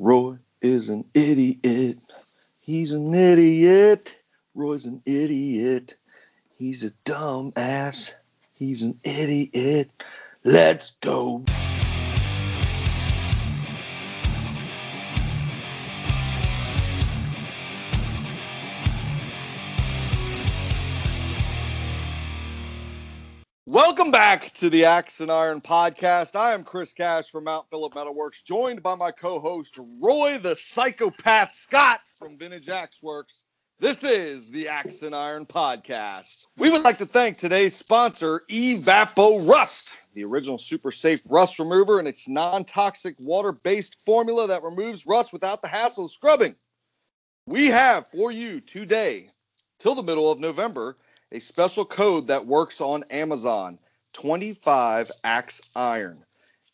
Roy is an idiot. He's an idiot. Roy's an idiot. He's a dumb ass. He's an idiot. Let's go. Welcome back to the Axe and Iron Podcast. I am Chris Cash from Mount Philip Metalworks, joined by my co-host Roy the Psychopath Scott from Vintage Axe Works. This is the Axe and Iron Podcast. We would like to thank today's sponsor, Evapo-Rust, the original super safe rust remover and its non-toxic water-based formula that removes rust without the hassle of scrubbing. We have for you today, till the middle of November, a special code that works on Amazon, 25 Axe Iron.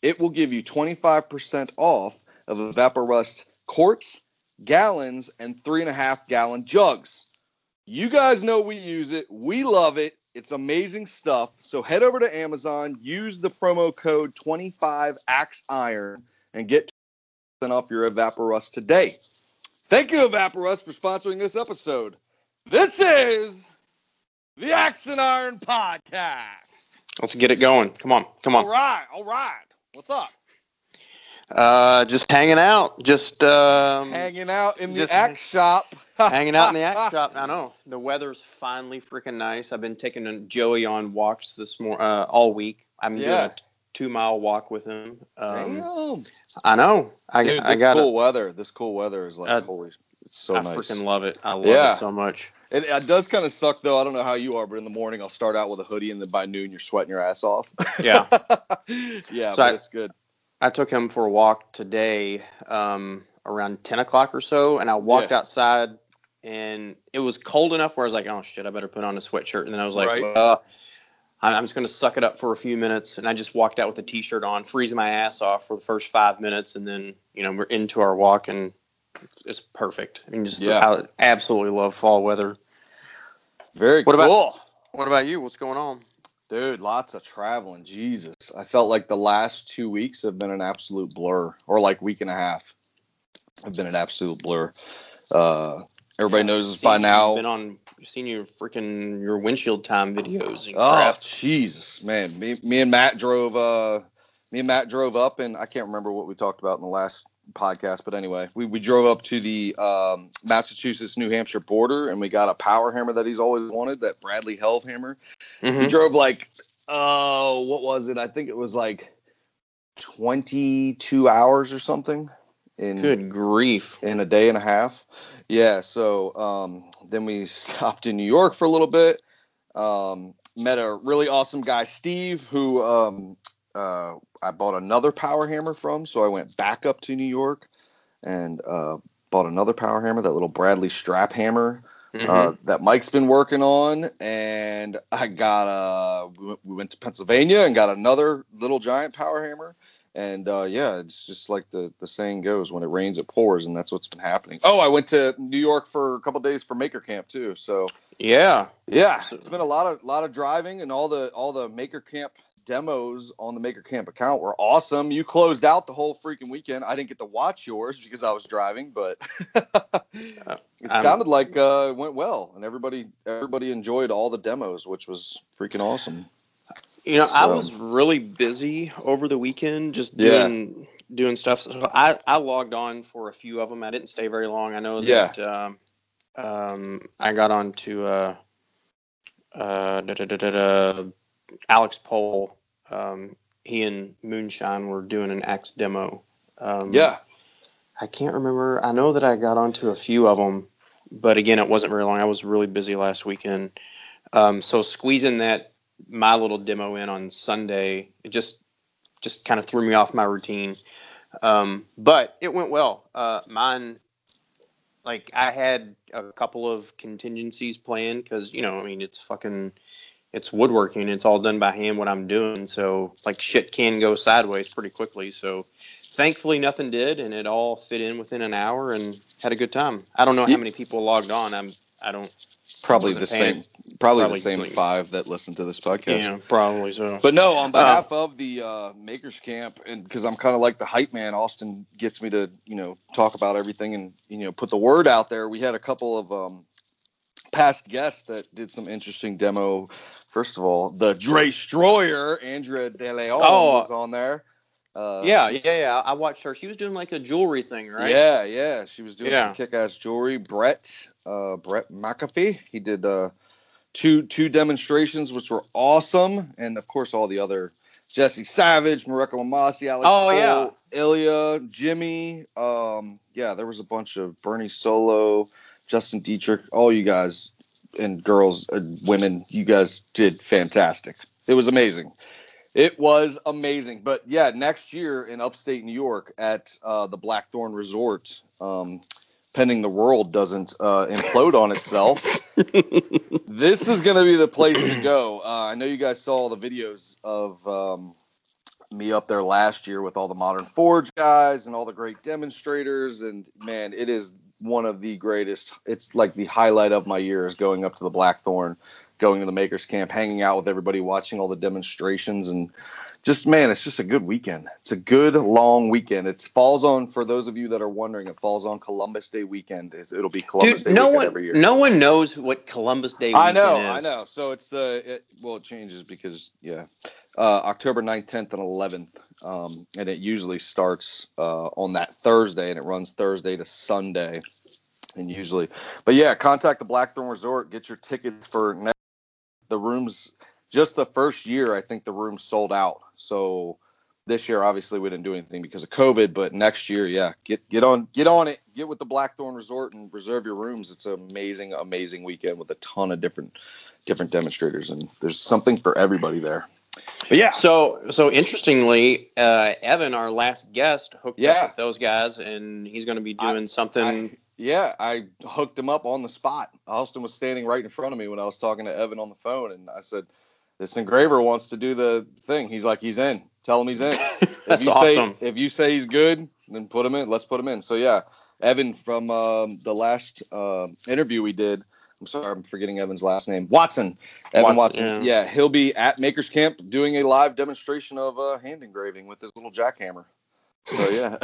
It will give you 25% off of Evapo-Rust quarts, gallons, and 3.5 gallon jugs. You guys know we use it. We love it. It's amazing stuff. So head over to Amazon, use the promo code 25 Axe Iron, and get 25% off your Evapo-Rust today. Thank you, Evapo-Rust, for sponsoring this episode. This is the Axe and Iron Podcast. Let's get it going. Come on. All right. What's up? Just hanging out. Hanging out in the Axe shop. Hanging out in the Axe shop. I know. The weather's finally freaking nice. I've been taking Joey on walks this all week. I'm doing a 2 mile walk with him. Damn. I know. This cool weather is like holy. It's so nice. I freaking love it. I love it so much. It does kind of suck, though. I don't know how you are, but in the morning I'll start out with a hoodie, and then by noon you're sweating your ass off. Yeah. Yeah, so but it's good. I took him for a walk today around 10 o'clock or so, and I walked outside, and it was cold enough where I was like, oh, shit, I better put on a sweatshirt. And then I was like, I'm just going to suck it up for a few minutes. And I just walked out with a T-shirt on, freezing my ass off for the first 5 minutes, and then, we're into our walk, and it's perfect. I mean, I absolutely love fall weather. Very cool. What about you? What's going on? Dude, lots of traveling. Jesus. I felt like the last 2 weeks have been an absolute blur, or like week and a half have been an absolute blur. Everybody knows this by now. I've seen your freaking windshield time videos and crap. Oh, Jesus, man. Me and Matt drove up, and I can't remember what we talked about in the last podcast, but anyway, we drove up to the Massachusetts New Hampshire border, and we got a power hammer that he's always wanted, that Bradley Helve hammer. Mm-hmm. We drove like what was it? I think it was like 22 hours or something. Good grief! In a day and a half. Yeah. So then we stopped in New York for a little bit. Met a really awesome guy, Steve, who I bought another power hammer from, so I went back up to New York and bought another power hammer, that little Bradley strap hammer that Mike's been working on. And I got we went to Pennsylvania and got another little giant power hammer. And it's just like the saying goes, when it rains it pours, and that's what's been happening. Oh, I went to New York for a couple days for Maker Camp too. So yeah, it's been a lot of driving, and all the Maker Camp demos on the Maker Camp account were awesome. You closed out the whole freaking weekend. I didn't get to watch yours because I was driving, but it sounded like it went well, and everybody enjoyed all the demos, which was freaking awesome. I was really busy over the weekend, just doing stuff. So I logged on for a few of them. I didn't stay very long. I know that I got on to Alex Pole. He and Moonshine were doing an axe demo. I can't remember. I know that I got onto a few of them, but again, it wasn't very long. I was really busy last weekend. So squeezing my little demo in on Sunday, it just kind of threw me off my routine. But it went well. Mine, like, I had a couple of contingencies planned because, it's fucking... It's woodworking. It's all done by hand what I'm doing. So, like, shit can go sideways pretty quickly. So, thankfully, nothing did, and it all fit in within an hour and had a good time. I don't know how many people logged on. I'm I don't. Probably the same five that listen to this podcast. Yeah, probably so. But no, on behalf of the Makers Camp, and because I'm kind of like the hype man, Austin gets me to talk about everything and put the word out there. We had a couple of past guests that did some interesting demo. First of all, the Dre Stroyer, Andrea DeLeon was on there. Yeah. I watched her. She was doing like a jewelry thing, right? Yeah. She was doing some kick-ass jewelry. Brett McAfee. He did two demonstrations, which were awesome, and of course all the other Jesse Savage, Marekka Lamassi, Alex Pole, Ilya, Jimmy. There was a bunch of Bernie Solo, Justin Dietrich. All you guys and girls and women, you guys did fantastic. It was amazing. But yeah, next year in upstate New York at the Blackthorn Resort, pending the world doesn't implode on itself, this is going to be the place to go. I know you guys saw all the videos of me up there last year with all the Modern Forge guys and all the great demonstrators. And man, it is one of the greatest. It's like the highlight of my year is going up to the Blackthorn, going to the Makers Camp, hanging out with everybody, watching all the demonstrations, and just, man, it's just a good weekend. It's a good long weekend. It falls on, for those of you that are wondering, it falls on Columbus Day weekend. It'll be Columbus Day weekend every year. No one knows what Columbus Day weekend is. I know. So it's it changes because, October 9th, 10th, and 11th, and it usually starts on that Thursday, and it runs Thursday to Sunday, and usually. But, yeah, contact the Blackthorn Resort. Get your tickets for next. The rooms, just the first year, I think the rooms sold out. So this year, obviously, we didn't do anything because of COVID. But next year, yeah, get on it. Get with the Blackthorn Resort and reserve your rooms. It's an amazing, amazing weekend with a ton of different demonstrators, and there's something for everybody there. But yeah. So interestingly, Evan, our last guest, hooked up with those guys, and he's going to be doing something. I hooked him up on the spot. Austin was standing right in front of me when I was talking to Evan on the phone, and I said, this engraver wants to do the thing. He's like, he's in. Tell him he's in. That's awesome. If you say he's good, then put him in. Let's put him in. So, yeah, Evan from the last interview we did, I'm sorry, I'm forgetting Evan's last name, Watson. Evan Watson. Yeah, he'll be at Maker's Camp doing a live demonstration of hand engraving with his little jackhammer. So, yeah,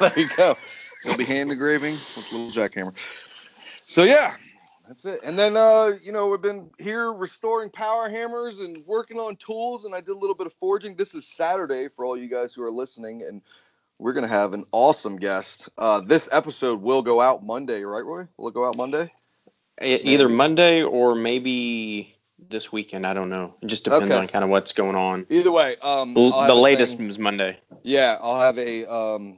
there you go. He'll be hand engraving with a little jackhammer. So, yeah, that's it. And then, we've been here restoring power hammers and working on tools, and I did a little bit of forging. This is Saturday for all you guys who are listening, and we're going to have an awesome guest. This episode will go out Monday, right, Roy? Will it go out Monday? Either Monday or maybe this weekend. I don't know. It just depends on kind of what's going on. Either way. The latest is Monday. Yeah, I'll have a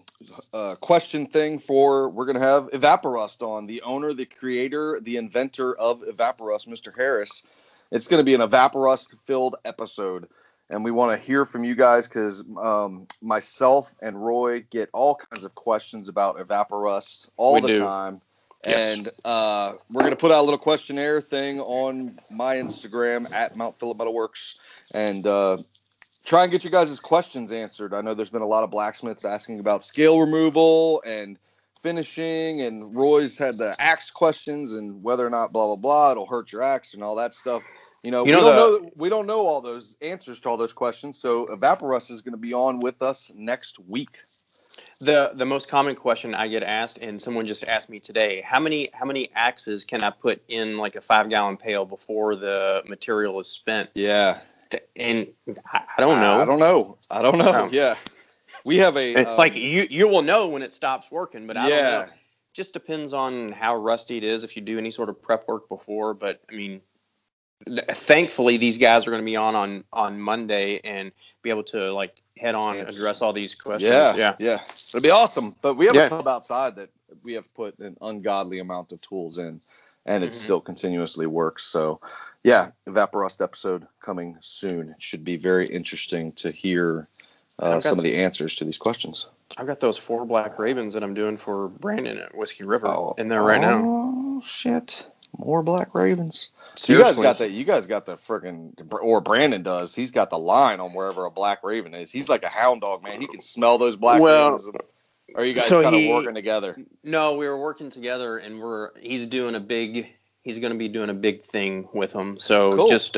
question thing for, we're going to have Evapo-Rust on, the owner, the creator, the inventor of Evapo-Rust, Mr. Harris. It's going to be an Evapo-Rust filled episode. And we want to hear from you guys because myself and Roy get all kinds of questions about Evapo-Rust all the time. Yes. And we're going to put out a little questionnaire thing on my Instagram at Mount Philip Metalworks and try and get you guys' questions answered. I know there's been a lot of blacksmiths asking about scale removal and finishing, and Roy's had the axe questions and whether or not blah, blah, blah, it'll hurt your axe and all that stuff. We don't know all those answers to all those questions, so Evapo-Rust is going to be on with us next week. The most common question I get asked, and someone just asked me today, how many axes can I put in like a 5-gallon pail before the material is spent? Yeah, and I don't know. I don't know. Yeah, we have a like you will know when it stops working, but I don't know. Just depends on how rusty it is if you do any sort of prep work before. But I mean, thankfully these guys are going to be on Monday and be able to like head on address all these questions. Yeah. It'll be awesome. But we have a club outside that we have put an ungodly amount of tools in, and it still continuously works. So, yeah, Evapo-Rust episode coming soon. It should be very interesting to hear some of the answers to these questions. I've got those 4 Black Ravens that I'm doing for Brandon at Whiskey River in there right now. Oh, shit. More Black Ravens. Seriously. You guys got the freaking, or Brandon does. He's got the line on wherever a Black Raven is. He's like a hound dog, man. He can smell those Black Ravens. Are you guys kind of working together? No, we were working together, and he's doing a big He's going to be doing a big thing with them. So cool. Just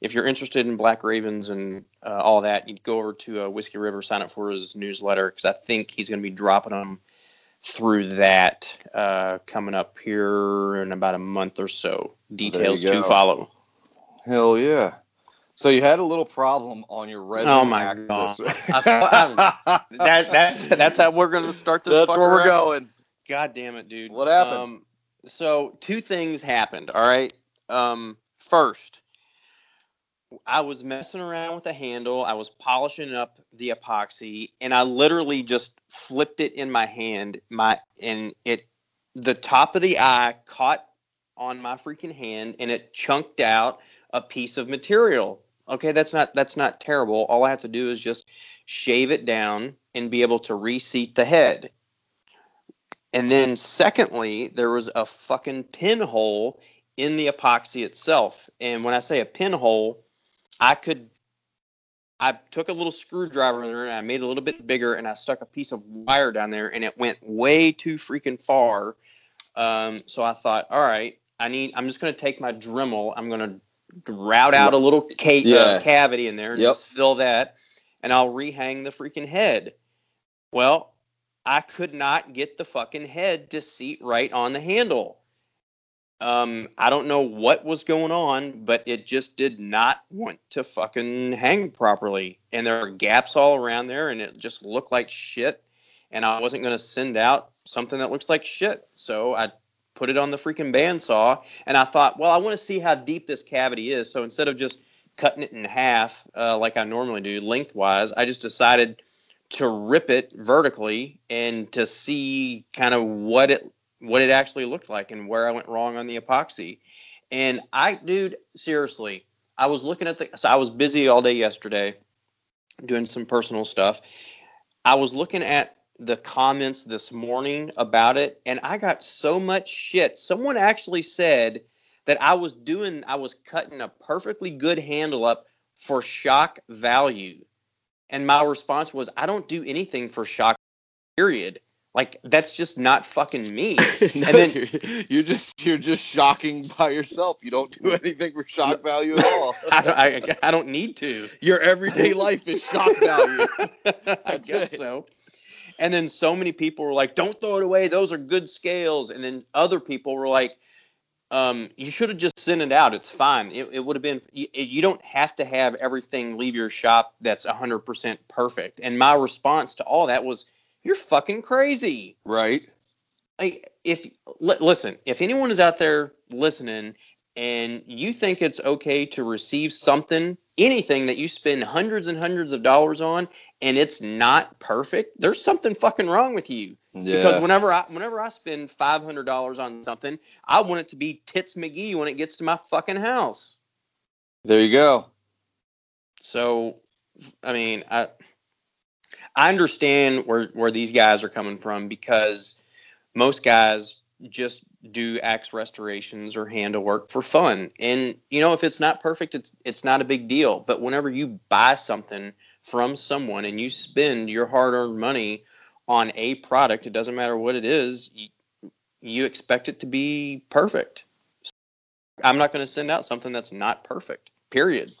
if you're interested in Black Ravens and all that, you'd go over to Whiskey River, sign up for his newsletter, because I think he's going to be dropping them through that coming up here in about a month or so. Details to follow. Hell yeah. So you had a little problem on your resume. Oh my access. God! That's how we're gonna start this. That's where we're going. God damn it, dude! What happened? So two things happened. All right. First, I was messing around with the handle. I was polishing up the epoxy, and I literally just flipped it in my hand. The top of the eye caught on my freaking hand, and it chunked out a piece of material. Okay, that's not terrible. All I have to do is just shave it down and be able to reseat the head. And then secondly, there was a fucking pinhole in the epoxy itself. And when I say a pinhole, I took a little screwdriver in there and I made it a little bit bigger, and I stuck a piece of wire down there, and it went way too freaking far. So I thought, all right, I'm just going to take my Dremel. I'm going to route out a little cavity in there and just fill that, and I'll rehang the freaking head. Well, I could not get the fucking head to seat right on the handle. I don't know what was going on, but it just did not want to fucking hang properly. And there were gaps all around there, and it just looked like shit. And I wasn't going to send out something that looks like shit. So I put it on the freaking bandsaw, and I thought, well, I want to see how deep this cavity is. So instead of just cutting it in half like I normally do lengthwise, I just decided to rip it vertically and to see kind of what it actually looked like and where I went wrong on the epoxy. And I was looking at so I was busy all day yesterday doing some personal stuff. I was looking at the comments this morning about it, and I got so much shit. Someone actually said that I was cutting a perfectly good handle up for shock value. And my response was, I don't do anything for shock, period. Like, that's just not fucking me. No, and then you're just shocking by yourself. You don't do anything for shock value at all. I don't need to. Your everyday life is shock value. I guess so. And then so many people were like, don't throw it away. Those are good scales. And then other people were like, you should have just sent it out. It's fine. It would have been – you don't have to have everything leave your shop that's 100% perfect. And my response to all that was, you're fucking crazy. Right. If anyone is out there listening and you think it's okay to receive something – anything that you spend hundreds and hundreds of dollars on and it's not perfect, there's something fucking wrong with you. Yeah. Because whenever I spend $500 on something, I want it to be Tits McGee when it gets to my fucking house. There you go. So, I mean, I understand where these guys are coming from, because most guys just do axe restorations or handle work for fun. And, you know, if it's not perfect, it's not a big deal. But whenever you buy something from someone and you spend your hard-earned money on a product, it doesn't matter what it is, you expect it to be perfect. So I'm not going to send out something that's not perfect, period.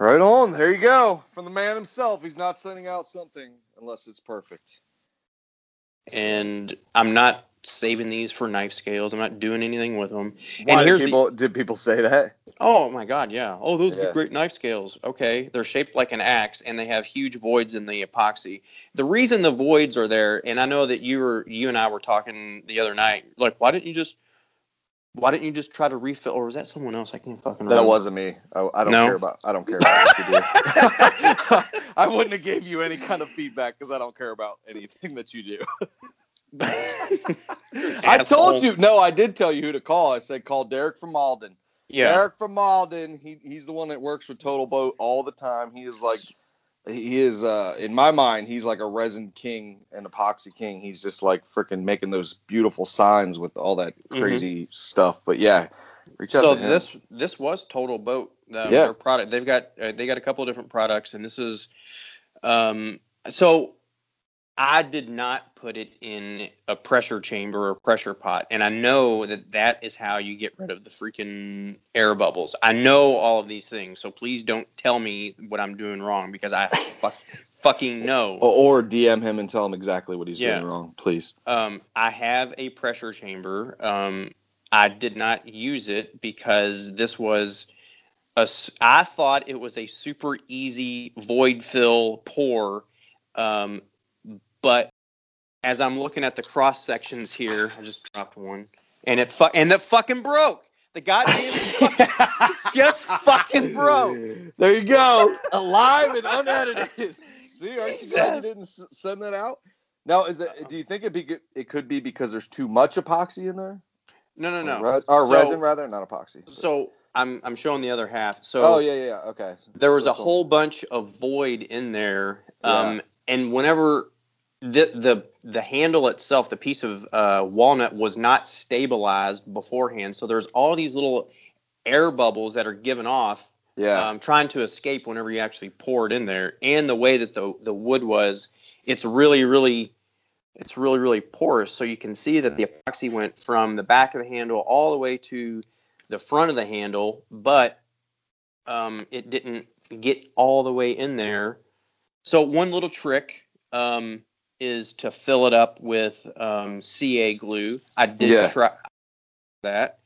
Right on. There you go. From the man himself, he's not sending out something unless it's perfect. And I'm not saving these for knife scales. I'm not doing anything with them. Why, and did people say that? Oh my God, yeah. Oh, those are great knife scales. Okay, they're shaped like an axe, and they have huge voids in the epoxy. The reason the voids are there, and I know that you and I were talking the other night, like, why didn't you just try to refill? Or was that someone else? I can't fucking remember. That wasn't me. I don't care about what you do. I wouldn't have gave you any kind of feedback because I don't care about anything that you do. I told you. No, I did tell you who to call. I said call Derek from Alden. Yeah. Derek from Alden. He's the one that works with Total Boat all the time. He is in my mind, he's like a resin king and epoxy king. He's just like freaking making those beautiful signs with all that crazy stuff. But yeah, reach out to him. So this was Total Boat. Their product. They've got a couple of different products, and this is so I did not put it in a pressure chamber or pressure pot, and I know that that is how you get rid of the freaking air bubbles. I know all of these things, so please don't tell me what I'm doing wrong, because I fucking know. Or DM him and tell him exactly what he's doing wrong, please. I have a pressure chamber. I did not use it because this was I thought it was a super easy void fill pour. But as I'm looking at the cross sections here, I just dropped one, and that fucking broke. The goddamn fucking just fucking broke. There you go, alive and unedited. See, aren't you glad you didn't send that out? Now, do you think it could be because there's too much epoxy in there? No. Resin rather, not epoxy. But. So I'm showing the other half. So okay. There was a whole bunch of void in there, and whenever. The handle itself, the piece of walnut, was not stabilized beforehand, so there's all these little air bubbles that are given off, trying to escape whenever you actually pour it in there. And the way that the wood was, it's really porous, so you can see that the epoxy went from the back of the handle all the way to the front of the handle, but it didn't get all the way in there. So one little trick is to fill it up with CA glue. I did try that.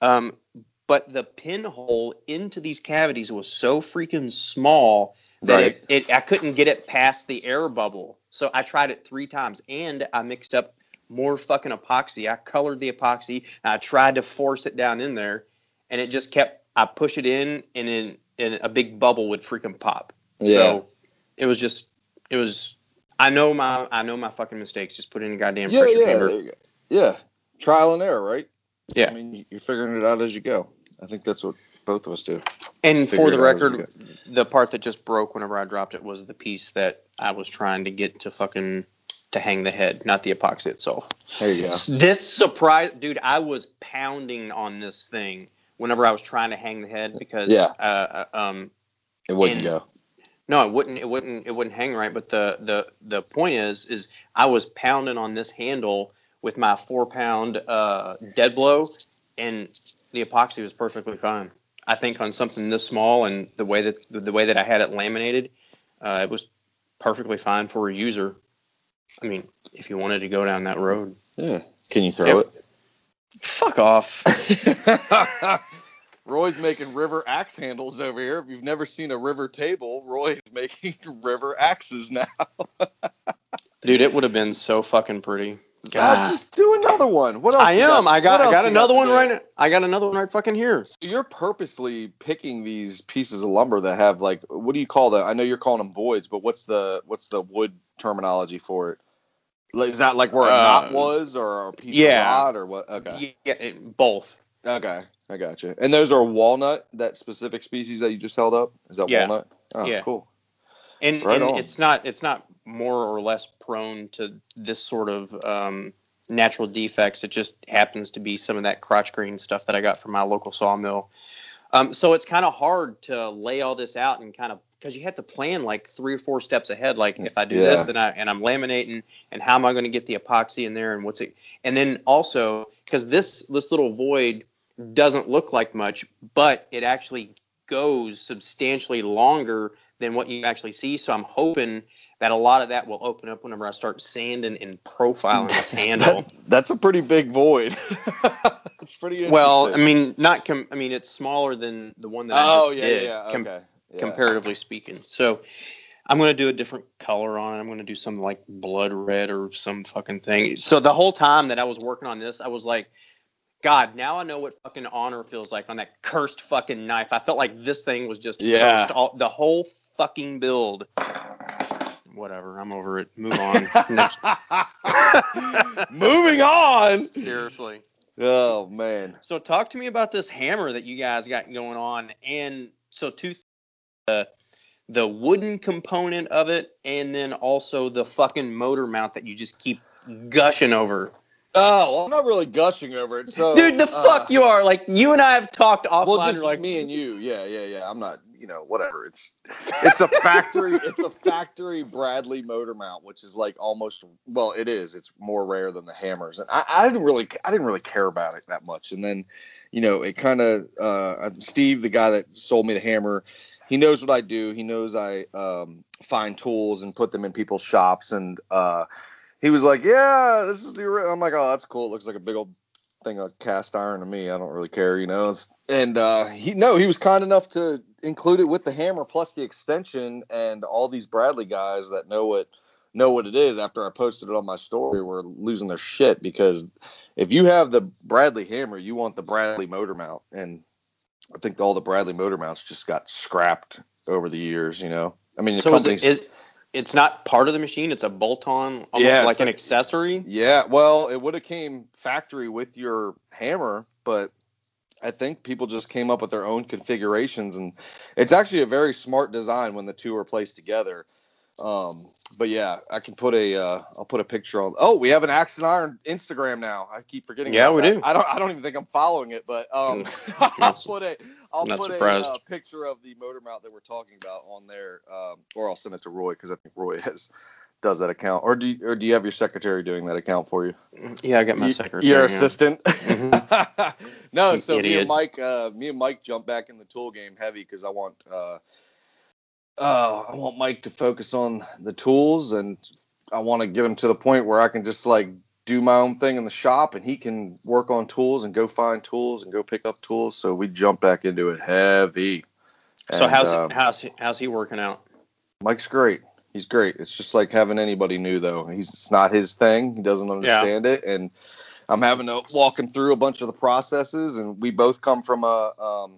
But the pinhole into these cavities was so freaking small that I couldn't get it past the air bubble. So I tried it 3 times, and I mixed up more fucking epoxy. I colored the epoxy, and I tried to force it down in there, and it just kept – I push it in, and then a big bubble would freaking pop. Yeah. So it was just – it was – I know my fucking mistakes. Just put in a goddamn pressure chamber. There you go. Yeah. Trial and error, right? Yeah. I mean, you're figuring it out as you go. I think that's what both of us do. And for the record, the part that just broke whenever I dropped it was the piece that I was trying to get to fucking to hang the head, not the epoxy itself. There you go. This surprise, dude, I was pounding on this thing whenever I was trying to hang the head because it wouldn't go. No, it wouldn't hang right. But the point is I was pounding on this handle with my 4-pound dead blow, and the epoxy was perfectly fine. I think on something this small and the way that I had it laminated, it was perfectly fine for a user. I mean, if you wanted to go down that road, Can you throw it? Fuck off. Roy's making river axe handles over here. If you've never seen a river table, Roy is making river axes now. Dude, it would have been so fucking pretty. God, just do another one. What else? I got another one right now. I got another one right fucking here. So you're purposely picking these pieces of lumber that have, like, what do you call that? I know you're calling them voids, but what's the wood terminology for it? Is that like where a knot was, or a piece of rod, or what? Okay. Yeah, both. Okay. I got you. And those are walnut, that specific species that you just held up? Is that walnut? Oh, cool. And, it's not more or less prone to this sort of natural defects. It just happens to be some of that crotch green stuff that I got from my local sawmill. So it's kind of hard to lay all this out and kind of – because you have to plan like 3 or 4 steps ahead. Like if I do this, and I'm laminating, and how am I going to get the epoxy in there, and what's it – and then also because this little void – doesn't look like much, but it actually goes substantially longer than what you actually see. So I'm hoping that a lot of that will open up whenever I start sanding and profiling this handle. That's a pretty big void. It's pretty interesting. Well, I mean, it's smaller than the one that I just did. Comparatively speaking. So I'm going to do a different color on it. I'm going to do something like blood red or some fucking thing. So the whole time that I was working on this, I was like, God, now I know what fucking honor feels like on that cursed fucking knife. I felt like this thing was just cursed the whole fucking build. Whatever, I'm over it. Move on. Moving on. Seriously. Oh, man. So talk to me about this hammer that you guys got going on. And so the wooden component of it, and then also the fucking motor mount that you just keep gushing over. Oh, well, I'm not really gushing over it. So, dude, the fuck you are. Like, you and I have talked offline. Well, just like me and you. Yeah. I'm not, you know, whatever. It's a factory. It's a factory Bradley motor mount, which is like almost. Well, it is. It's more rare than the hammers, and I didn't really care about it that much. And then, you know, it kind of Steve, the guy that sold me the hammer, he knows what I do. He knows I find tools and put them in people's shops and. He was like, yeah, this is the original. I'm like, oh, that's cool. It looks like a big old thing of cast iron to me. I don't really care, you know. And he was kind enough to include it with the hammer plus the extension. And all these Bradley guys that know what it is after I posted it on my story were losing their shit, because if you have the Bradley hammer, you want the Bradley motor mount. And I think all the Bradley motor mounts just got scrapped over the years, you know. I mean, so it's not part of the machine. It's a bolt-on, almost like an accessory. Yeah, well, it would have came factory with your hammer, but I think people just came up with their own configurations, and it's actually a very smart design when the two are placed together. But yeah, I can put I'll put a picture on. Oh, we have an Axe and Iron Instagram now. I keep forgetting. Yeah, we do. I don't even think I'm following it, but I'll put a picture of the motor mount that we're talking about on there, or I'll send it to Roy, because I think Roy does that account. Or do you have your secretary doing that account for you? Yeah, I got my secretary. Your assistant. Mm-hmm. No, so me and Mike jumped back in the tool game heavy, because I want. I want Mike to focus on the tools, and I want to get him to the point where I can just like do my own thing in the shop, and he can work on tools and go find tools and go pick up tools. So we jump back into it heavy. So and, how's he working out? Mike's great. He's great. It's just like having anybody new, though. It's not his thing. He doesn't understand it, and I'm having to walk him through a bunch of the processes. And we both come from I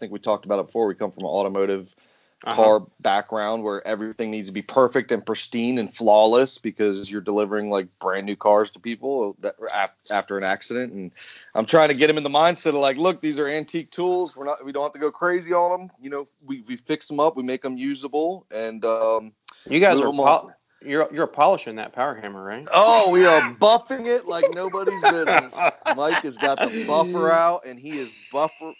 think we talked about it before. We come from an automotive. Car background where everything needs to be perfect and pristine and flawless, because you're delivering like brand new cars to people that after an accident. And I'm trying to get them in the mindset of like, look, these are antique tools. We don't have to go crazy on them. You know, we fix them up, we make them usable. And you guys are you're polishing that power hammer, right? Oh, we are buffing it like nobody's business. Mike has got the buffer out, and he is buffing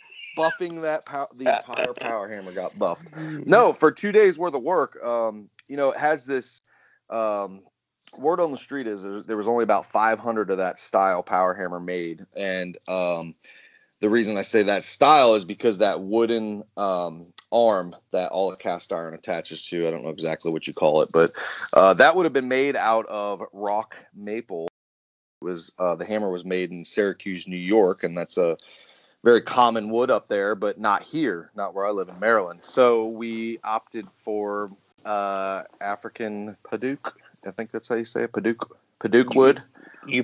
that the entire power hammer got buffed. No, for 2 days worth of work. It has this word on the street is there was only about 500 of that style power hammer made, and the reason I say that style is because that wooden arm that all the cast iron attaches to, I don't know exactly what you call it, but that would have been made out of rock maple. It was the hammer was made in Syracuse, New York, and that's a very common wood up there, but not here, not where I live in Maryland. So we opted for African Paduke. I think that's how you say it, Paduke wood. Do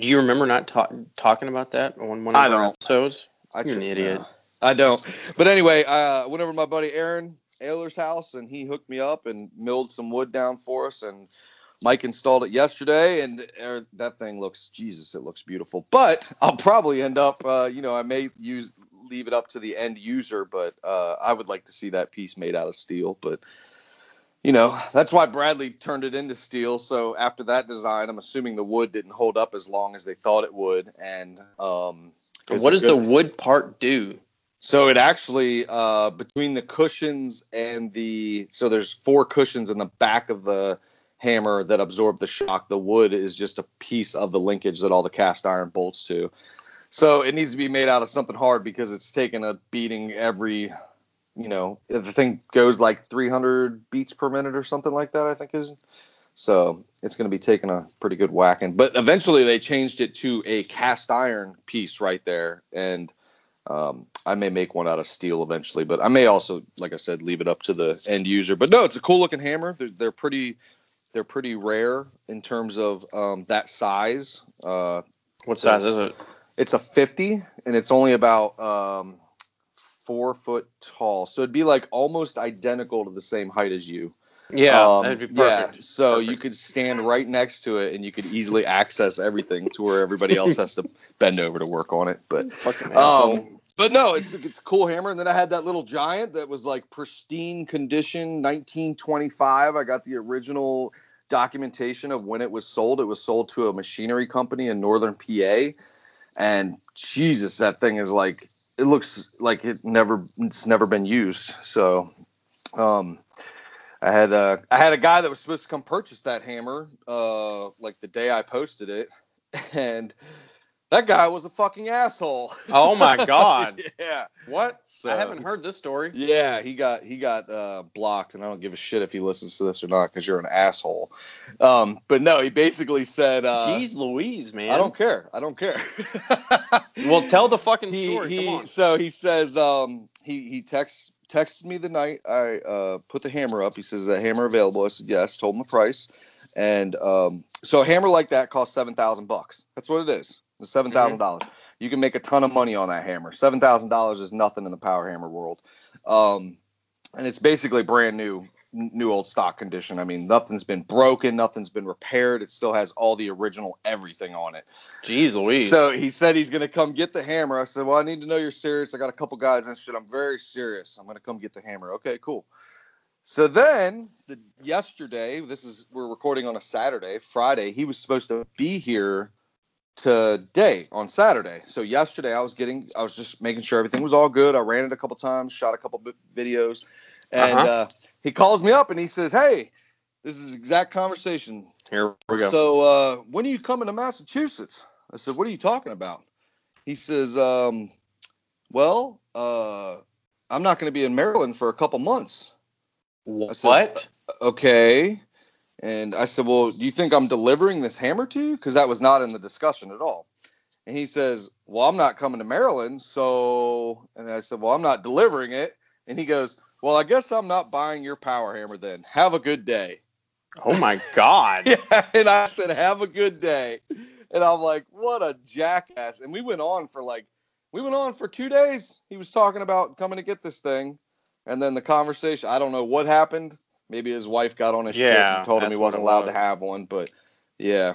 you remember not talking about that on one of our episodes? You're an idiot. I don't. But anyway, I went over to my buddy Aaron Ayler's house, and he hooked me up and milled some wood down for us, and Mike installed it yesterday, and that thing looks, Jesus, it looks beautiful. But I'll probably end up, I may leave it up to the end user, but I would like to see that piece made out of steel. But, you know, that's why Bradley turned it into steel. So after that design, I'm assuming the wood didn't hold up as long as they thought it would. And what does the wood part do? So it actually, between the cushions and so there's 4 cushions in the back of the hammer that absorb the shock. The wood is just a piece of the linkage that all the cast iron bolts to, so it needs to be made out of something hard, because it's taken a beating every, you know, the thing goes like 300 beats per minute or something like that, I think is, so it's going to be taking a pretty good whacking. But eventually they changed it to a cast iron piece right there, and I may make one out of steel eventually, but I may also, like I said, leave it up to the end user. But no, it's a cool looking hammer. They're pretty rare in terms of that size. What size is it? It's a 50, and it's only about 4 foot tall. So it'd be like almost identical to the same height as you. Yeah, that'd be perfect. Yeah, so perfect. You could stand right next to it, and you could easily access everything to where everybody else has to bend over to work on it. But fucking asshole. But no, it's a cool hammer. And then I had that little giant that was like pristine condition, 1925. I got the original documentation of when it was sold. It was sold to a machinery company in northern PA, and Jesus, that thing is like, it looks like it's never been used. So I had a guy that was supposed to come purchase that hammer like the day I posted it, and that guy was a fucking asshole. Oh my God. Yeah. What? So, I haven't heard this story. Yeah, he got blocked, and I don't give a shit if he listens to this or not, because you're an asshole. But no, he basically said, "Jeez Louise, man, I don't care." Well, tell the fucking story. Come on. So he says, he texted me the night I put the hammer up. He says, "Is that hammer available?" I said, "Yes." Told him the price, and so a hammer like that costs $7,000. That's what it is. It's $7,000. You can make a ton of money on that hammer. $7,000 is nothing in the power hammer world, and it's basically brand new old stock condition. I mean, nothing's been broken, nothing's been repaired. It still has all the original everything on it. Jeez Louise. So he said he's gonna come get the hammer. I said, "Well, I need to know you're serious. I got a couple guys interested. I'm very serious. I'm gonna come get the hammer." Okay, cool. So then yesterday, we're recording on a Saturday. Friday, he was supposed to be here today on Saturday. So yesterday I was just making sure everything was all good. I ran it a couple times, shot a couple videos, and he calls me up and he says, "Hey, this is the exact conversation. Here we go. So when are you coming to Massachusetts?" I said, "What are you talking about?" He says, I'm not going to be in Maryland for a couple months." What? Said, okay. And I said, "Well, do you think I'm delivering this hammer to you?" Because that was not in the discussion at all. And he says, "Well, I'm not coming to Maryland, so..." And I said, "Well, I'm not delivering it." And he goes, "Well, I guess I'm not buying your power hammer then. Have a good day." Oh, my God. Yeah, and I said, "Have a good day." And I'm like, what a jackass. And we went on for 2 days. He was talking about coming to get this thing. And then the conversation, I don't know what happened. Maybe his wife got on his shit and told him he wasn't allowed to have one, but yeah.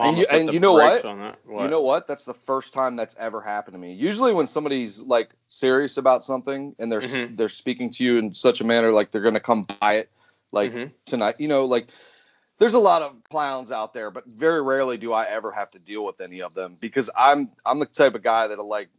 And you know what? You know what? That's the first time that's ever happened to me. Usually when somebody's like serious about something and they're speaking to you in such a manner like they're going to come buy it, like tonight, you know, like there's a lot of clowns out there, but very rarely do I ever have to deal with any of them, because I'm the type of guy that'll, like,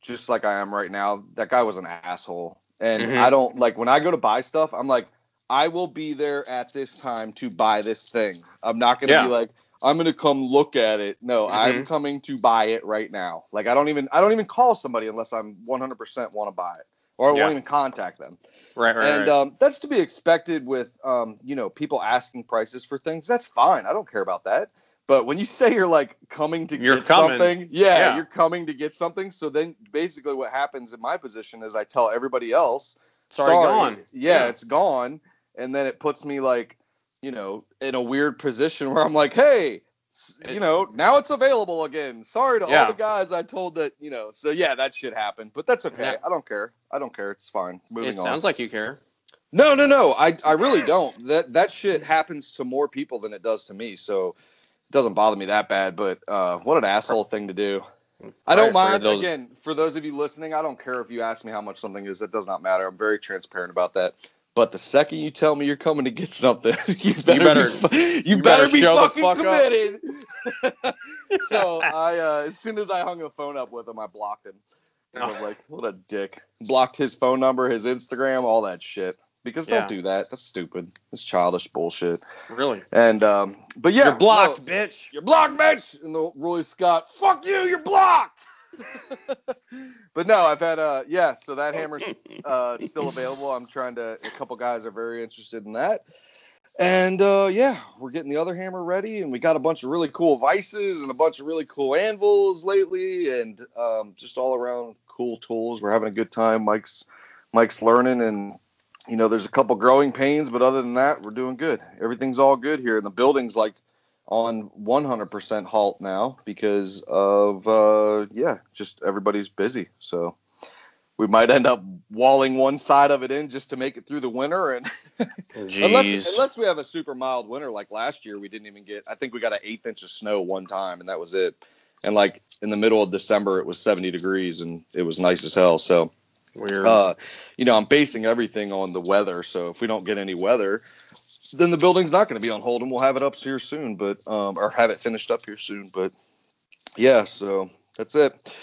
just like I am right now. That guy was an asshole. And I don't, like, when I go to buy stuff, I'm like, I will be there at this time to buy this thing. I'm not going to be like, I'm going to come look at it. No, I'm coming to buy it right now. Like, I don't even call somebody unless I'm 100% want to buy it, or I won't even contact them. Right. And that's to be expected with, you know, people asking prices for things. That's fine. I don't care about that. But when you say you're like something, you're coming to get something. So then basically what happens in my position is I tell everybody else, sorry, gone. Yeah, it's gone. And then it puts me, like, you know, in a weird position where I'm like, hey, you know, now it's available again. Sorry to all the guys I told that, you know. So, yeah, that shit happened. But that's okay. Yeah. I don't care. It's fine. Moving on. It sounds like you care. No. I really don't. That shit happens to more people than it does to me. So it doesn't bother me that bad. But what an asshole thing to do. I don't mind. Again, for those of you listening, I don't care if you ask me how much something is. It does not matter. I'm very transparent about that. But the second you tell me you're coming to get something, you better be fucking committed. So I, as soon as I hung the phone up with him, I blocked him. And I was like, what a dick. Blocked his phone number, his Instagram, all that shit. Because don't do that. That's stupid. That's childish bullshit. Really. And but yeah, you're blocked, bitch. You're blocked, bitch. And the Roy Scott, fuck you. You're blocked. But no, I've had so that hammer's still available. I'm trying to, a couple guys are very interested in that, and we're getting the other hammer ready, and we got a bunch of really cool vices and a bunch of really cool anvils lately, and just all around cool tools. We're having a good time. Mike's learning, and you know, there's a couple growing pains, but other than that, we're doing good. Everything's all good here, and the building's like on 100% halt now because of, just everybody's busy. So we might end up walling one side of it in just to make it through the winter. And unless we have a super mild winter, like last year, we didn't even get, I think we got an 1/8 inch of snow one time, and that was it. And like in the middle of December, it was 70 degrees and it was nice as hell. So weird. You know, I'm basing everything on the weather. So if we don't get any weather, then the building's not going to be on hold, and we'll have it up here soon, but or have it finished up here soon. But yeah, so that's it.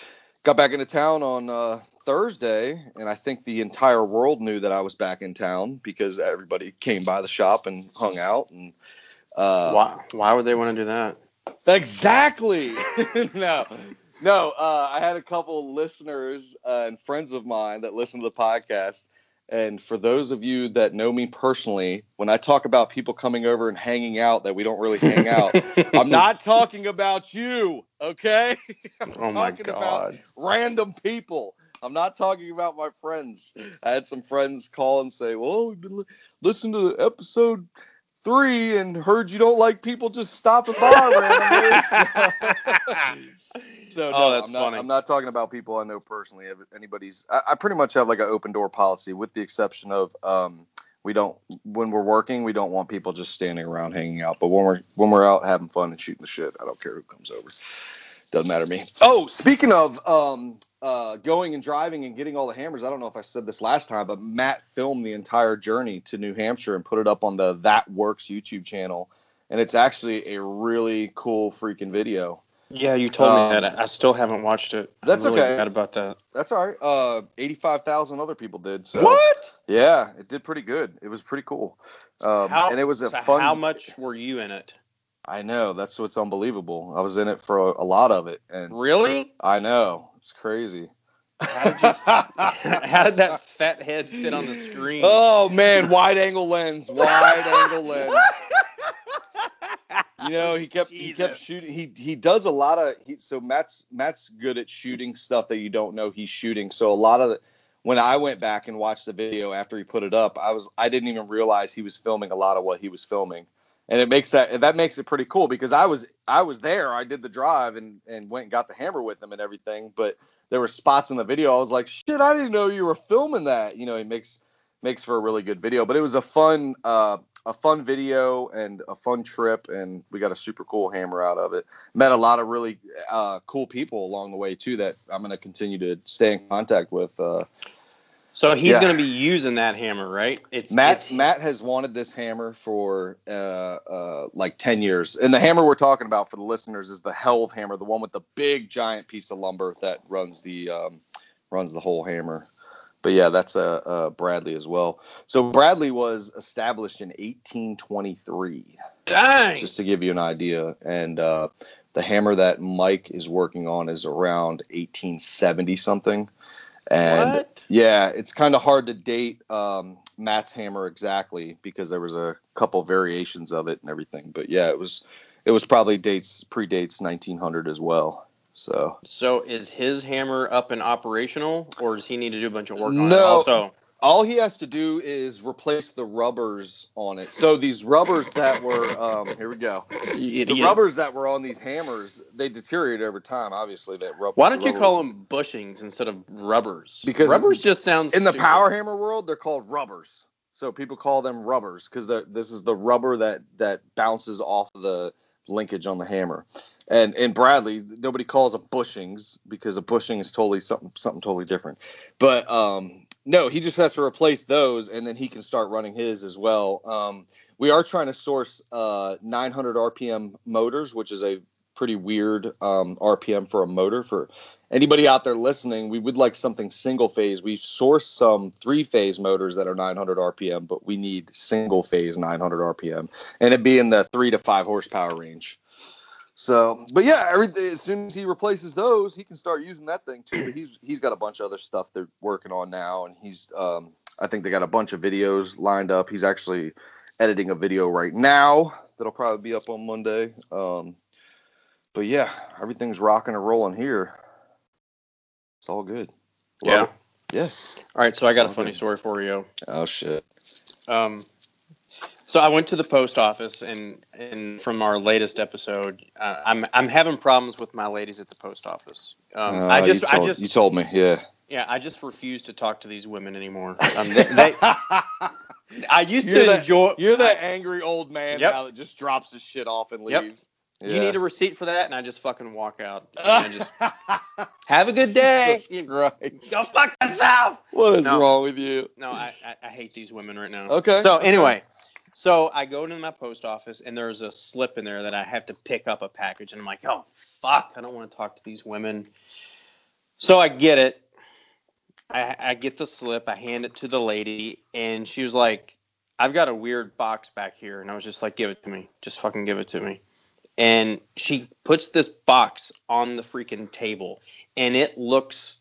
Got back into town on Thursday, and I think the entire world knew that I was back in town because everybody came by the shop and hung out. And why would they want to do that? Exactly. No, I had a couple listeners and friends of mine that listen to the podcast. And for those of you that know me personally, when I talk about people coming over and hanging out that we don't really hang out, I'm not talking about you, okay? I'm talking about random people. I'm not talking about my friends. I had some friends call and say, well, we've been listening to episode 3 and heard you don't like people just stopping by randomly. So no, that's funny. I'm not talking about people I know personally. Anybody's. I pretty much have like an open door policy, with the exception of when we're working, we don't want people just standing around hanging out. But when we're out having fun and shooting the shit, I don't care who comes over. Doesn't matter to me. Oh, speaking of going and driving and getting all the hammers, I don't know if I said this last time, but Matt filmed the entire journey to New Hampshire and put it up on the That Works YouTube channel, and it's actually a really cool freaking video. Yeah, you told me that. I still haven't watched it. That's really okay. I'm mad about that. That's all right. 85,000 other people did. So. What? Yeah, it did pretty good. It was pretty cool. And it was a fun. How much were you in it? I know. That's what's unbelievable. I was in it for a lot of it. And really? I know. It's crazy. How did that fat head fit on the screen? Oh, man. Wide angle lens. You know, he kept shooting. He does a lot of. So Matt's good at shooting stuff that you don't know he's shooting. So a lot of when I went back and watched the video after he put it up, I didn't even realize he was filming a lot of what he was filming, and it makes that makes it pretty cool because I was there. I did the drive and went and got the hammer with him and everything. But there were spots in the video I was like, shit, I didn't know you were filming that. You know, it makes for a really good video. But it was a fun video and a fun trip, and we got a super cool hammer out of it. Met a lot of really cool people along the way too that I'm going to continue to stay in contact with. So he's going to be using that hammer, right? Matt has wanted this hammer for like 10 years. And the hammer we're talking about for the listeners is the Helve hammer, the one with the big giant piece of lumber that runs the whole hammer. But yeah, that's Bradley as well. So Bradley was established in 1823. Dang! Just to give you an idea. And the hammer that Mike is working on is around 1870-something. And what? Yeah, it's kind of hard to date Matt's hammer exactly because there was a couple variations of it and everything. But yeah, it was probably predates 1900 as well. So is his hammer up and operational, or does he need to do a bunch of work on it also? All he has to do is replace the rubbers on it. So these rubbers that were here we go. The rubbers that were on these hammers, they deteriorate over time, obviously. Why don't you call them bushings instead of rubbers? Because rubbers just sounds stupid. In the power hammer world, they're called rubbers. So people call them rubbers because this is the rubber that bounces off the linkage on the hammer. And in Bradley, nobody calls them bushings because a bushing is totally something totally different. But no, he just has to replace those, and then he can start running his as well. We are trying to source 900 RPM motors, which is a pretty weird RPM for a motor. For anybody out there listening, we would like something single phase. We've sourced some 3-phase motors that are 900 RPM, but we need single phase 900 RPM, and it'd be in the 3 to 5 horsepower range. So, but yeah, as soon as he replaces those, he can start using that thing too. But he's got a bunch of other stuff they're working on now, and he's I think they got a bunch of videos lined up. He's actually editing a video right now that'll probably be up on Monday. But yeah, everything's rocking and rolling here. It's all good. Love it. All right, so I got a funny story for you. Oh shit. So I went to the post office, and from our latest episode, I'm having problems with my ladies at the post office. You told me, yeah. Yeah, I just refuse to talk to these women anymore. I used to enjoy. You're that angry old man now that just drops his shit off and leaves. Yep. Yeah. You need a receipt for that, and I just fucking walk out. And I just have a good day. Go fuck yourself. What is wrong with you? No, I hate these women right now. Okay. So anyway. So I go to my post office, and there's a slip in there that I have to pick up a package. And I'm like, oh, fuck, I don't want to talk to these women. So I get it. I get the slip. I hand it to the lady, and she was like, I've got a weird box back here. And I was just like, give it to me. Just fucking give it to me. And she puts this box on the freaking table, and it looks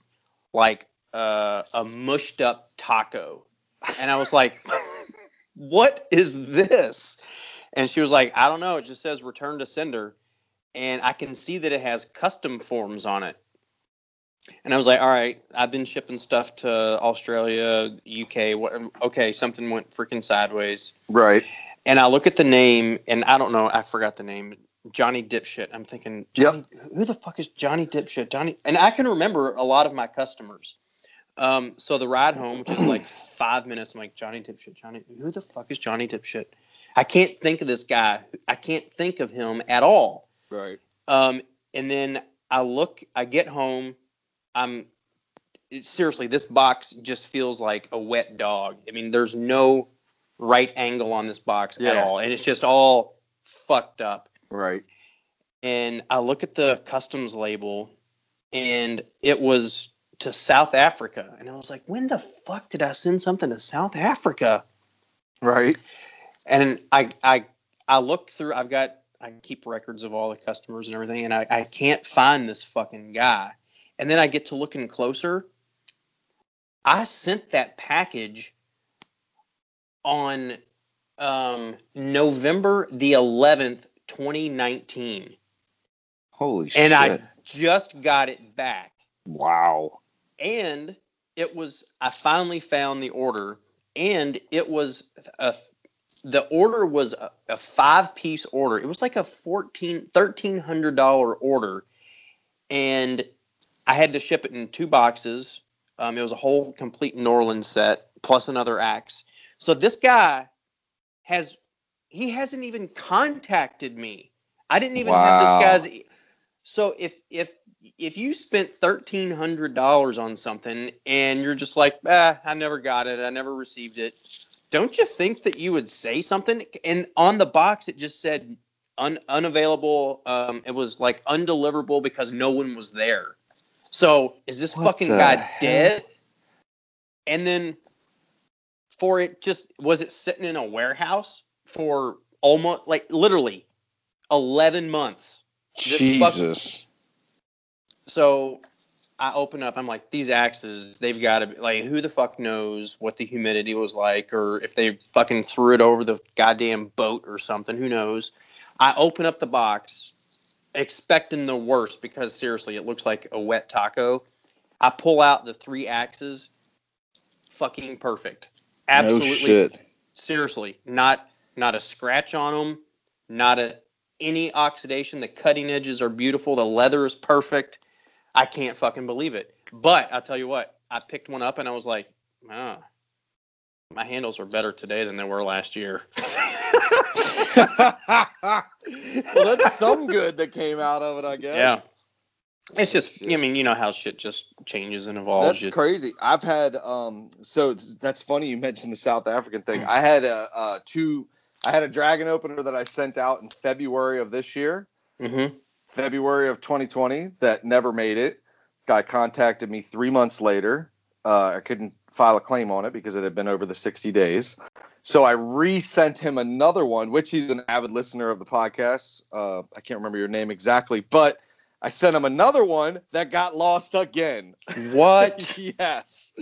like a mushed up taco. And I was like, what is this? And she was like, I don't know. It just says return to sender. And I can see that it has custom forms on it. And I was like, all right, I've been shipping stuff to Australia, UK. Okay, something went freaking sideways. Right. And I look at the name, and I don't know. I forgot the name. Johnny Dipshit. I'm thinking, who the fuck is Johnny Dipshit? Johnny. And I can remember a lot of my customers. So the ride home, which is like 5 minutes, I'm like, Johnny Dipshit, Johnny, who the fuck is Johnny Dipshit? I can't think of this guy. I can't think of him at all. Right. And then I get home. Seriously, this box just feels like a wet dog. I mean, there's no right angle on this box at all. And it's just all fucked up. Right. And I look at the customs label, and it was to South Africa. And I was like, when the fuck did I send something to South Africa? Right. And I looked through, I keep records of all the customers and everything, and I can't find this fucking guy. And then I get to looking closer. I sent that package on November the 11th, 2019. Holy shit. And I just got it back. Wow. And I finally found the order, and it was a 5-piece order. It was like a $1,300 order, and I had to ship it in 2 boxes. It was a whole complete Norland set plus another axe. So this guy hasn't even contacted me. I didn't even have this guy's. So if you spent $1,300 on something and you're just like, I never got it, I never received it, don't you think that you would say something? And on the box it just said unavailable. It was like undeliverable because no one was there. So is this fucking guy dead? And then for it just was it sitting in a warehouse for almost like literally 11 months. Jesus. So I open up. I'm like, these axes, they've got to be like, who the fuck knows what the humidity was like, or if they fucking threw it over the goddamn boat or something. Who knows? I open up the box, expecting the worst because seriously, it looks like a wet taco. I pull out the 3 axes. Fucking perfect. Absolutely. No shit. Seriously, not a scratch on them. Not any oxidation. The cutting edges are beautiful. The leather is perfect. I can't fucking believe it. But I'll tell you what, I picked one up and I was like, my handles are better today than they were last year. Well, that's some good that came out of it, I guess. Yeah. It's just, I mean, you know how shit just changes and evolves. That's crazy. I've had, so that's funny you mentioned the South African thing. I had I had a dragon opener that I sent out in February of this year, February of 2020, that never made it. Guy contacted me 3 months later. I couldn't file a claim on it because it had been over the 60 days. So I resent him another one, which he's an avid listener of the podcast. I can't remember your name exactly, but I sent him another one that got lost again. What? Yes.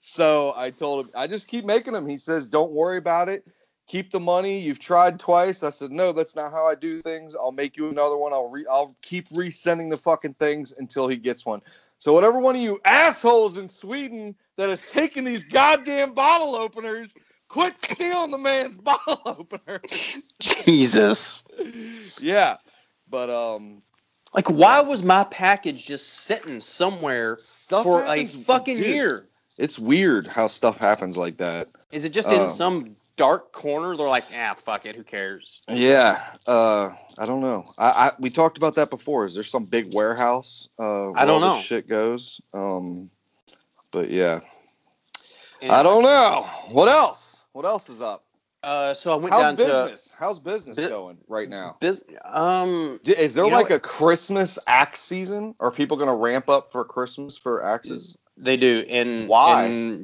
So I told him, I just keep making them. He says, don't worry about it. Keep the money. You've tried twice. I said, no, that's not how I do things. I'll make you another one. I'll keep resending the fucking things until he gets one. So whatever one of you assholes in Sweden that has taken these goddamn bottle openers, quit stealing the man's bottle openers. Jesus. Yeah. But like, why was my package just sitting somewhere for happens, a fucking year? It's weird how stuff happens like that. Is it just in some dark corner? They're like, fuck it, who cares? Yeah, I don't know. We talked about that before. Is there some big warehouse where I don't know this shit goes? But yeah, and I don't know. What else? What else is up? So I went down to. How's business going right now? Is there like a Christmas axe season? Are people going to ramp up for Christmas for axes? They do. And why?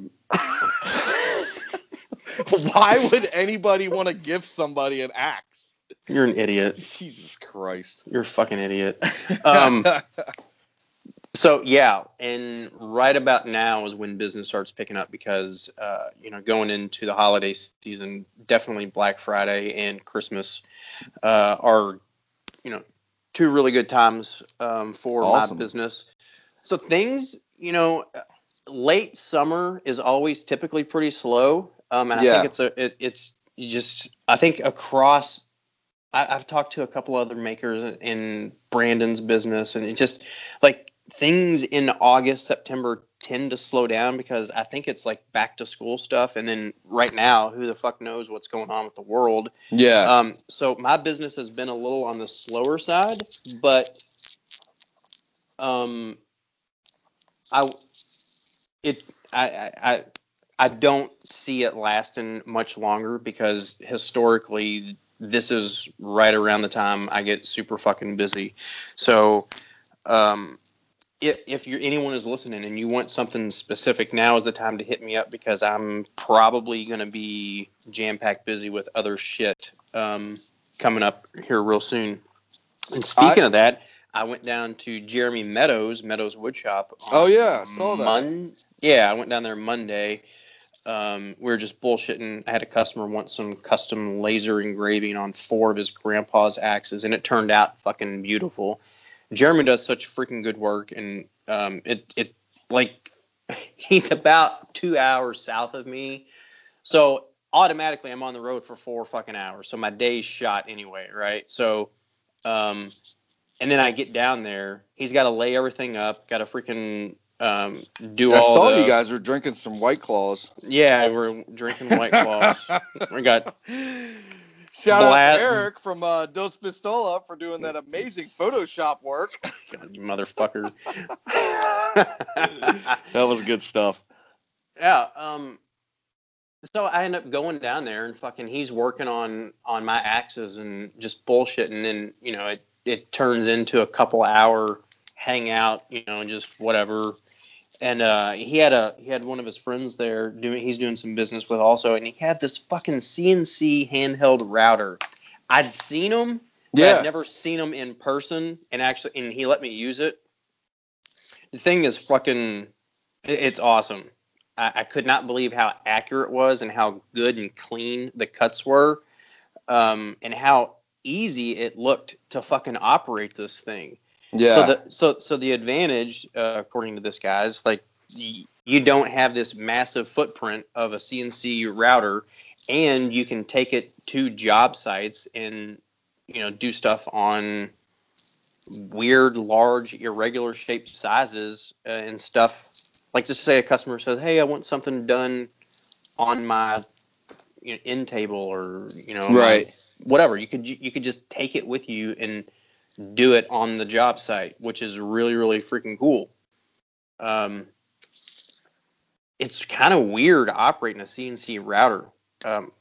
Why would anybody want to give somebody an axe? You're an idiot. Jesus Christ. You're a fucking idiot. So, yeah, and right about now is when business starts picking up because, you know, going into the holiday season, definitely Black Friday and Christmas are, you know, two really good times for my business. So things, you know, late summer is always typically pretty slow. And I think it's just across I've talked to a couple other makers in Brandon's business, and it just like things in August, September tend to slow down because I think it's like back to school stuff. And then right now, who the fuck knows what's going on with the world? Yeah. So my business has been a little on the slower side, but I don't see it lasting much longer because historically this is right around the time I get super fucking busy. So if you're anyone is listening and you want something specific, now is the time to hit me up because I'm probably going to be jam-packed busy with other shit coming up here real soon. And speaking of that, I went down to Jeremy Meadows, Meadows Woodshop. Oh, yeah, I saw that. Yeah, I went down there Monday. We were just bullshitting. I had a customer want some custom laser engraving on four of his grandpa's axes, and it turned out fucking beautiful. Jeremy does such freaking good work, and it like he's about 2 hours south of me, so automatically I'm on the road for 4 fucking hours. So my day's shot anyway, right? So, and then I get down there. He's got to lay everything up. Got to freaking you guys were drinking some White Claws. Yeah, we're drinking White Claws. We got shout out to Eric from Dos Pistola for doing that amazing Photoshop work. God, you motherfucker. That was good stuff. Yeah. So I end up going down there and fucking he's working on my axes and just bullshitting, and you know it turns into a couple hour hangout, you know, and just whatever. And he had one of his friends there he's doing some business with also, and he had this fucking CNC handheld router. I'd seen him, but I'd never seen him in person, and he let me use it. The thing is it's awesome. I could not believe how accurate it was and how good and clean the cuts were, and how easy it looked to fucking operate this thing. Yeah. So the advantage, according to this guy, is like you don't have this massive footprint of a CNC router, and you can take it to job sites and, you know, do stuff on weird, large, irregular shaped sizes and stuff. Like just say a customer says, "Hey, I want something done on my end table or right whatever." You could just take it with you and do it on the job site, which is really, really freaking cool. It's kind of weird operating a CNC router. It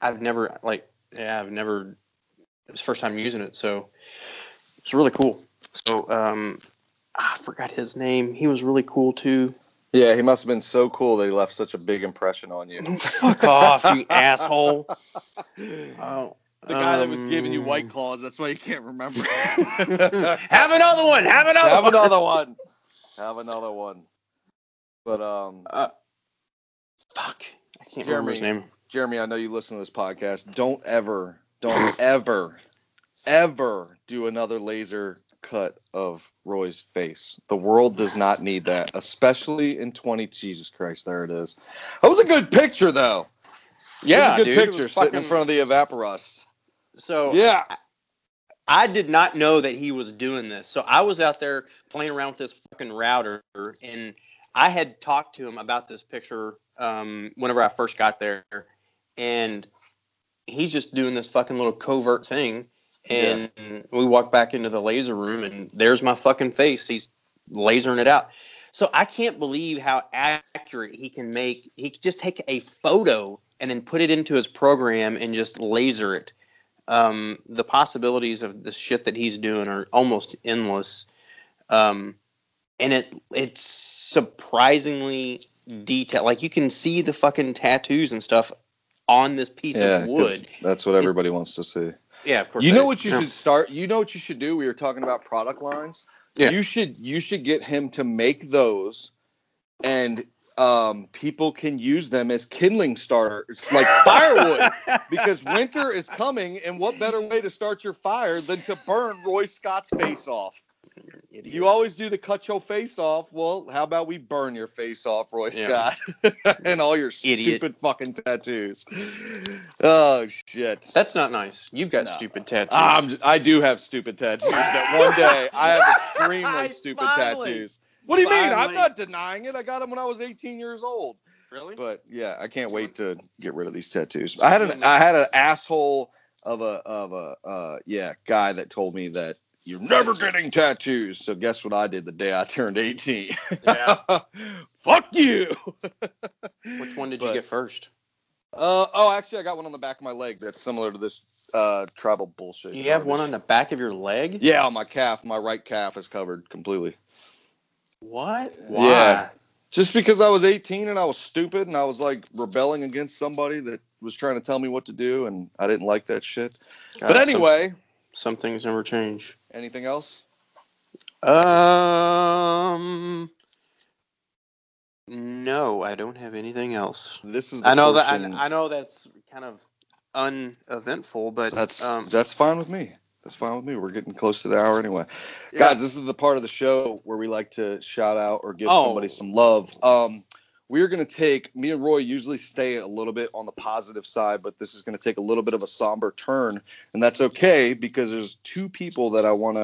was the first time using it, so it's really cool. So I forgot his name. He was really cool too. Yeah, he must have been so cool that he left such a big impression on you. Fuck off, you asshole. Oh. The guy that was giving you White Claws, that's why you can't remember. Have another one. But, I can't remember his name. Jeremy, I know you listen to this podcast. Don't ever do another laser cut of Roy's face. The world does not need that, especially in 20. Jesus Christ, there it is. That was a good picture, though. Yeah, it was a good picture sitting in front of the Evapo-Rust. So yeah, I did not know that he was doing this. So I was out there playing around with this fucking router, and I had talked to him about this picture whenever I first got there, and he's just doing this fucking little covert thing, and we walk back into the laser room, and there's my fucking face. He's lasering it out. So I can't believe how accurate he can make. He could just take a photo and then put it into his program and just laser it. The possibilities of the shit that he's doing are almost endless. And it's surprisingly detailed. Like, you can see the fucking tattoos and stuff on this piece of wood. That's what everybody wants to see. Yeah, of course. You know what you should start? You know what you should do? We were talking about product lines. Yeah. You should get him to make those, and people can use them as kindling starters, like firewood, because winter is coming, and what better way to start your fire than to burn Roy Scott's face off? You always do the cut your face off. Well, how about we burn your face off, Roy Scott, and all your stupid fucking tattoos? Oh shit, that's not nice. You've got stupid tattoos. I do have stupid tattoos. That one day I have extremely stupid tattoos. What do you mean? I'm not denying it. I got them when I was 18 years old. Really? But yeah, I can't wait to get rid of these tattoos. I had an asshole of a guy that told me that. You're never getting tattoos. So guess what I did the day I turned 18? Yeah. Fuck you. Which one did you get first? Actually, I got one on the back of my leg that's similar to this tribal bullshit. You have one on the back of your leg? Yeah, on my calf. My right calf is covered completely. What? Why? Yeah. Just because I was 18 and I was stupid and I was, like, rebelling against somebody that was trying to tell me what to do, and I didn't like that shit. God, but anyway... Some things never change. Anything else? No, I don't have anything else. This is. I know that's kind of uneventful, but that's fine with me. That's fine with me. We're getting close to the hour anyway. Yeah. Guys, this is the part of the show where we like to shout out or give somebody some love. We're going to take – me and Roy usually stay a little bit on the positive side, but this is going to take a little bit of a somber turn, and that's okay because there's two people that I want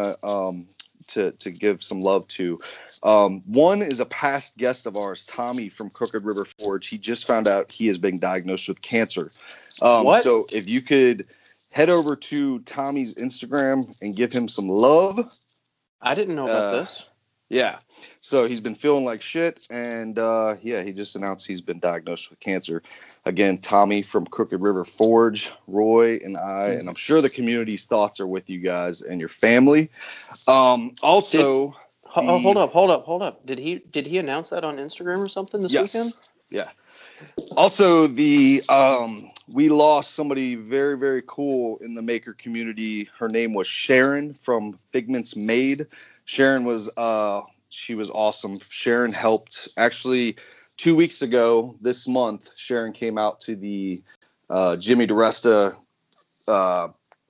to give some love to. One is a past guest of ours, Tommy from Crooked River Forge. He just found out he has been diagnosed with cancer. What? So if you could head over to Tommy's Instagram and give him some love. I didn't know about this. Yeah, so he's been feeling like shit, and he just announced he's been diagnosed with cancer. Again, Tommy from Crooked River Forge, Roy and I, and I'm sure the community's thoughts are with you guys and your family. Also, hold up. Did he announce that on Instagram or something this weekend? Yeah. Also, we lost somebody very, very cool in the maker community. Her name was Sharon from Figments Made. Sharon was awesome. Sharon helped. Actually, 2 weeks ago this month, Sharon came out to the Jimmy DiResta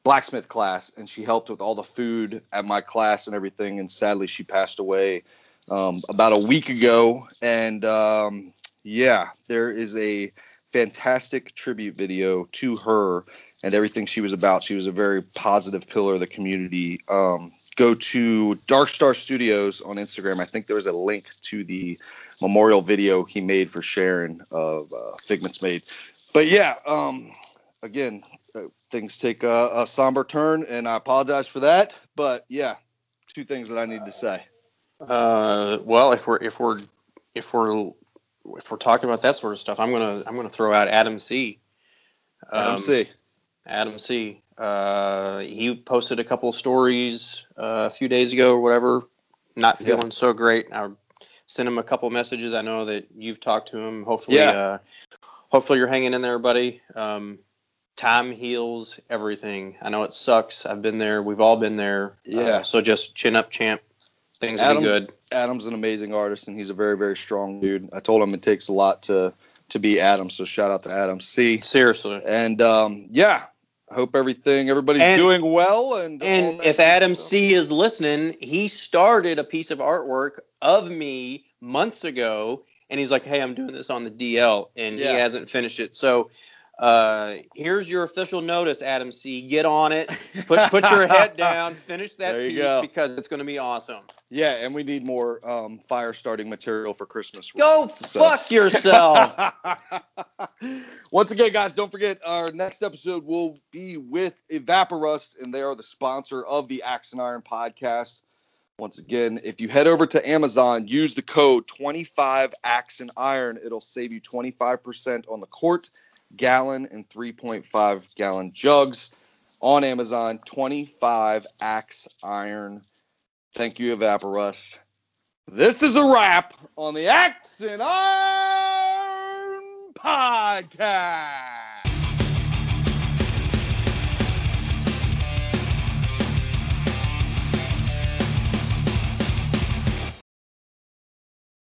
blacksmith class, and she helped with all the food at my class and everything. And sadly, she passed away about a week ago. And there is a fantastic tribute video to her and everything she was about. She was a very positive pillar of the community. Go to Dark Star Studios on Instagram. I think there was a link to the memorial video he made for Sharon of Figments Made. But again, things take a somber turn, and I apologize for that. But two things that I need to say. Well, if we're talking about that sort of stuff, I'm gonna throw out Adam C. Adam C. He posted a couple of stories a few days ago or whatever, not feeling so great. I sent him a couple messages. I know that you've talked to him. Hopefully, hopefully you're hanging in there, buddy. Time heals everything. I know it sucks. I've been there. We've all been there. So just chin up, champ. Things will be good. Adam's an amazing artist, and he's a very, very strong dude. I told him it takes a lot to be Adam, so shout out to Adam C. Seriously. And, hope everybody's doing well. And if Adam C is listening, he started a piece of artwork of me months ago, and he's like, hey, I'm doing this on the DL, and he hasn't finished it. So here's your official notice, Adam C. Get on it. Put your head down. Finish that piece because it's going to be awesome. Yeah, and we need more fire-starting material for Christmas. Fuck yourself. Once again, guys, don't forget our next episode will be with Evapo-Rust, and they are the sponsor of the Axe and Iron podcast. Once again, if you head over to Amazon, use the code 25 Axe and Iron. It'll save you 25% on the quart. gallon and 3.5 gallon jugs on Amazon. 25 axe iron. Thank you, Evapo-Rust. This is a wrap on the Axe and Iron Podcast.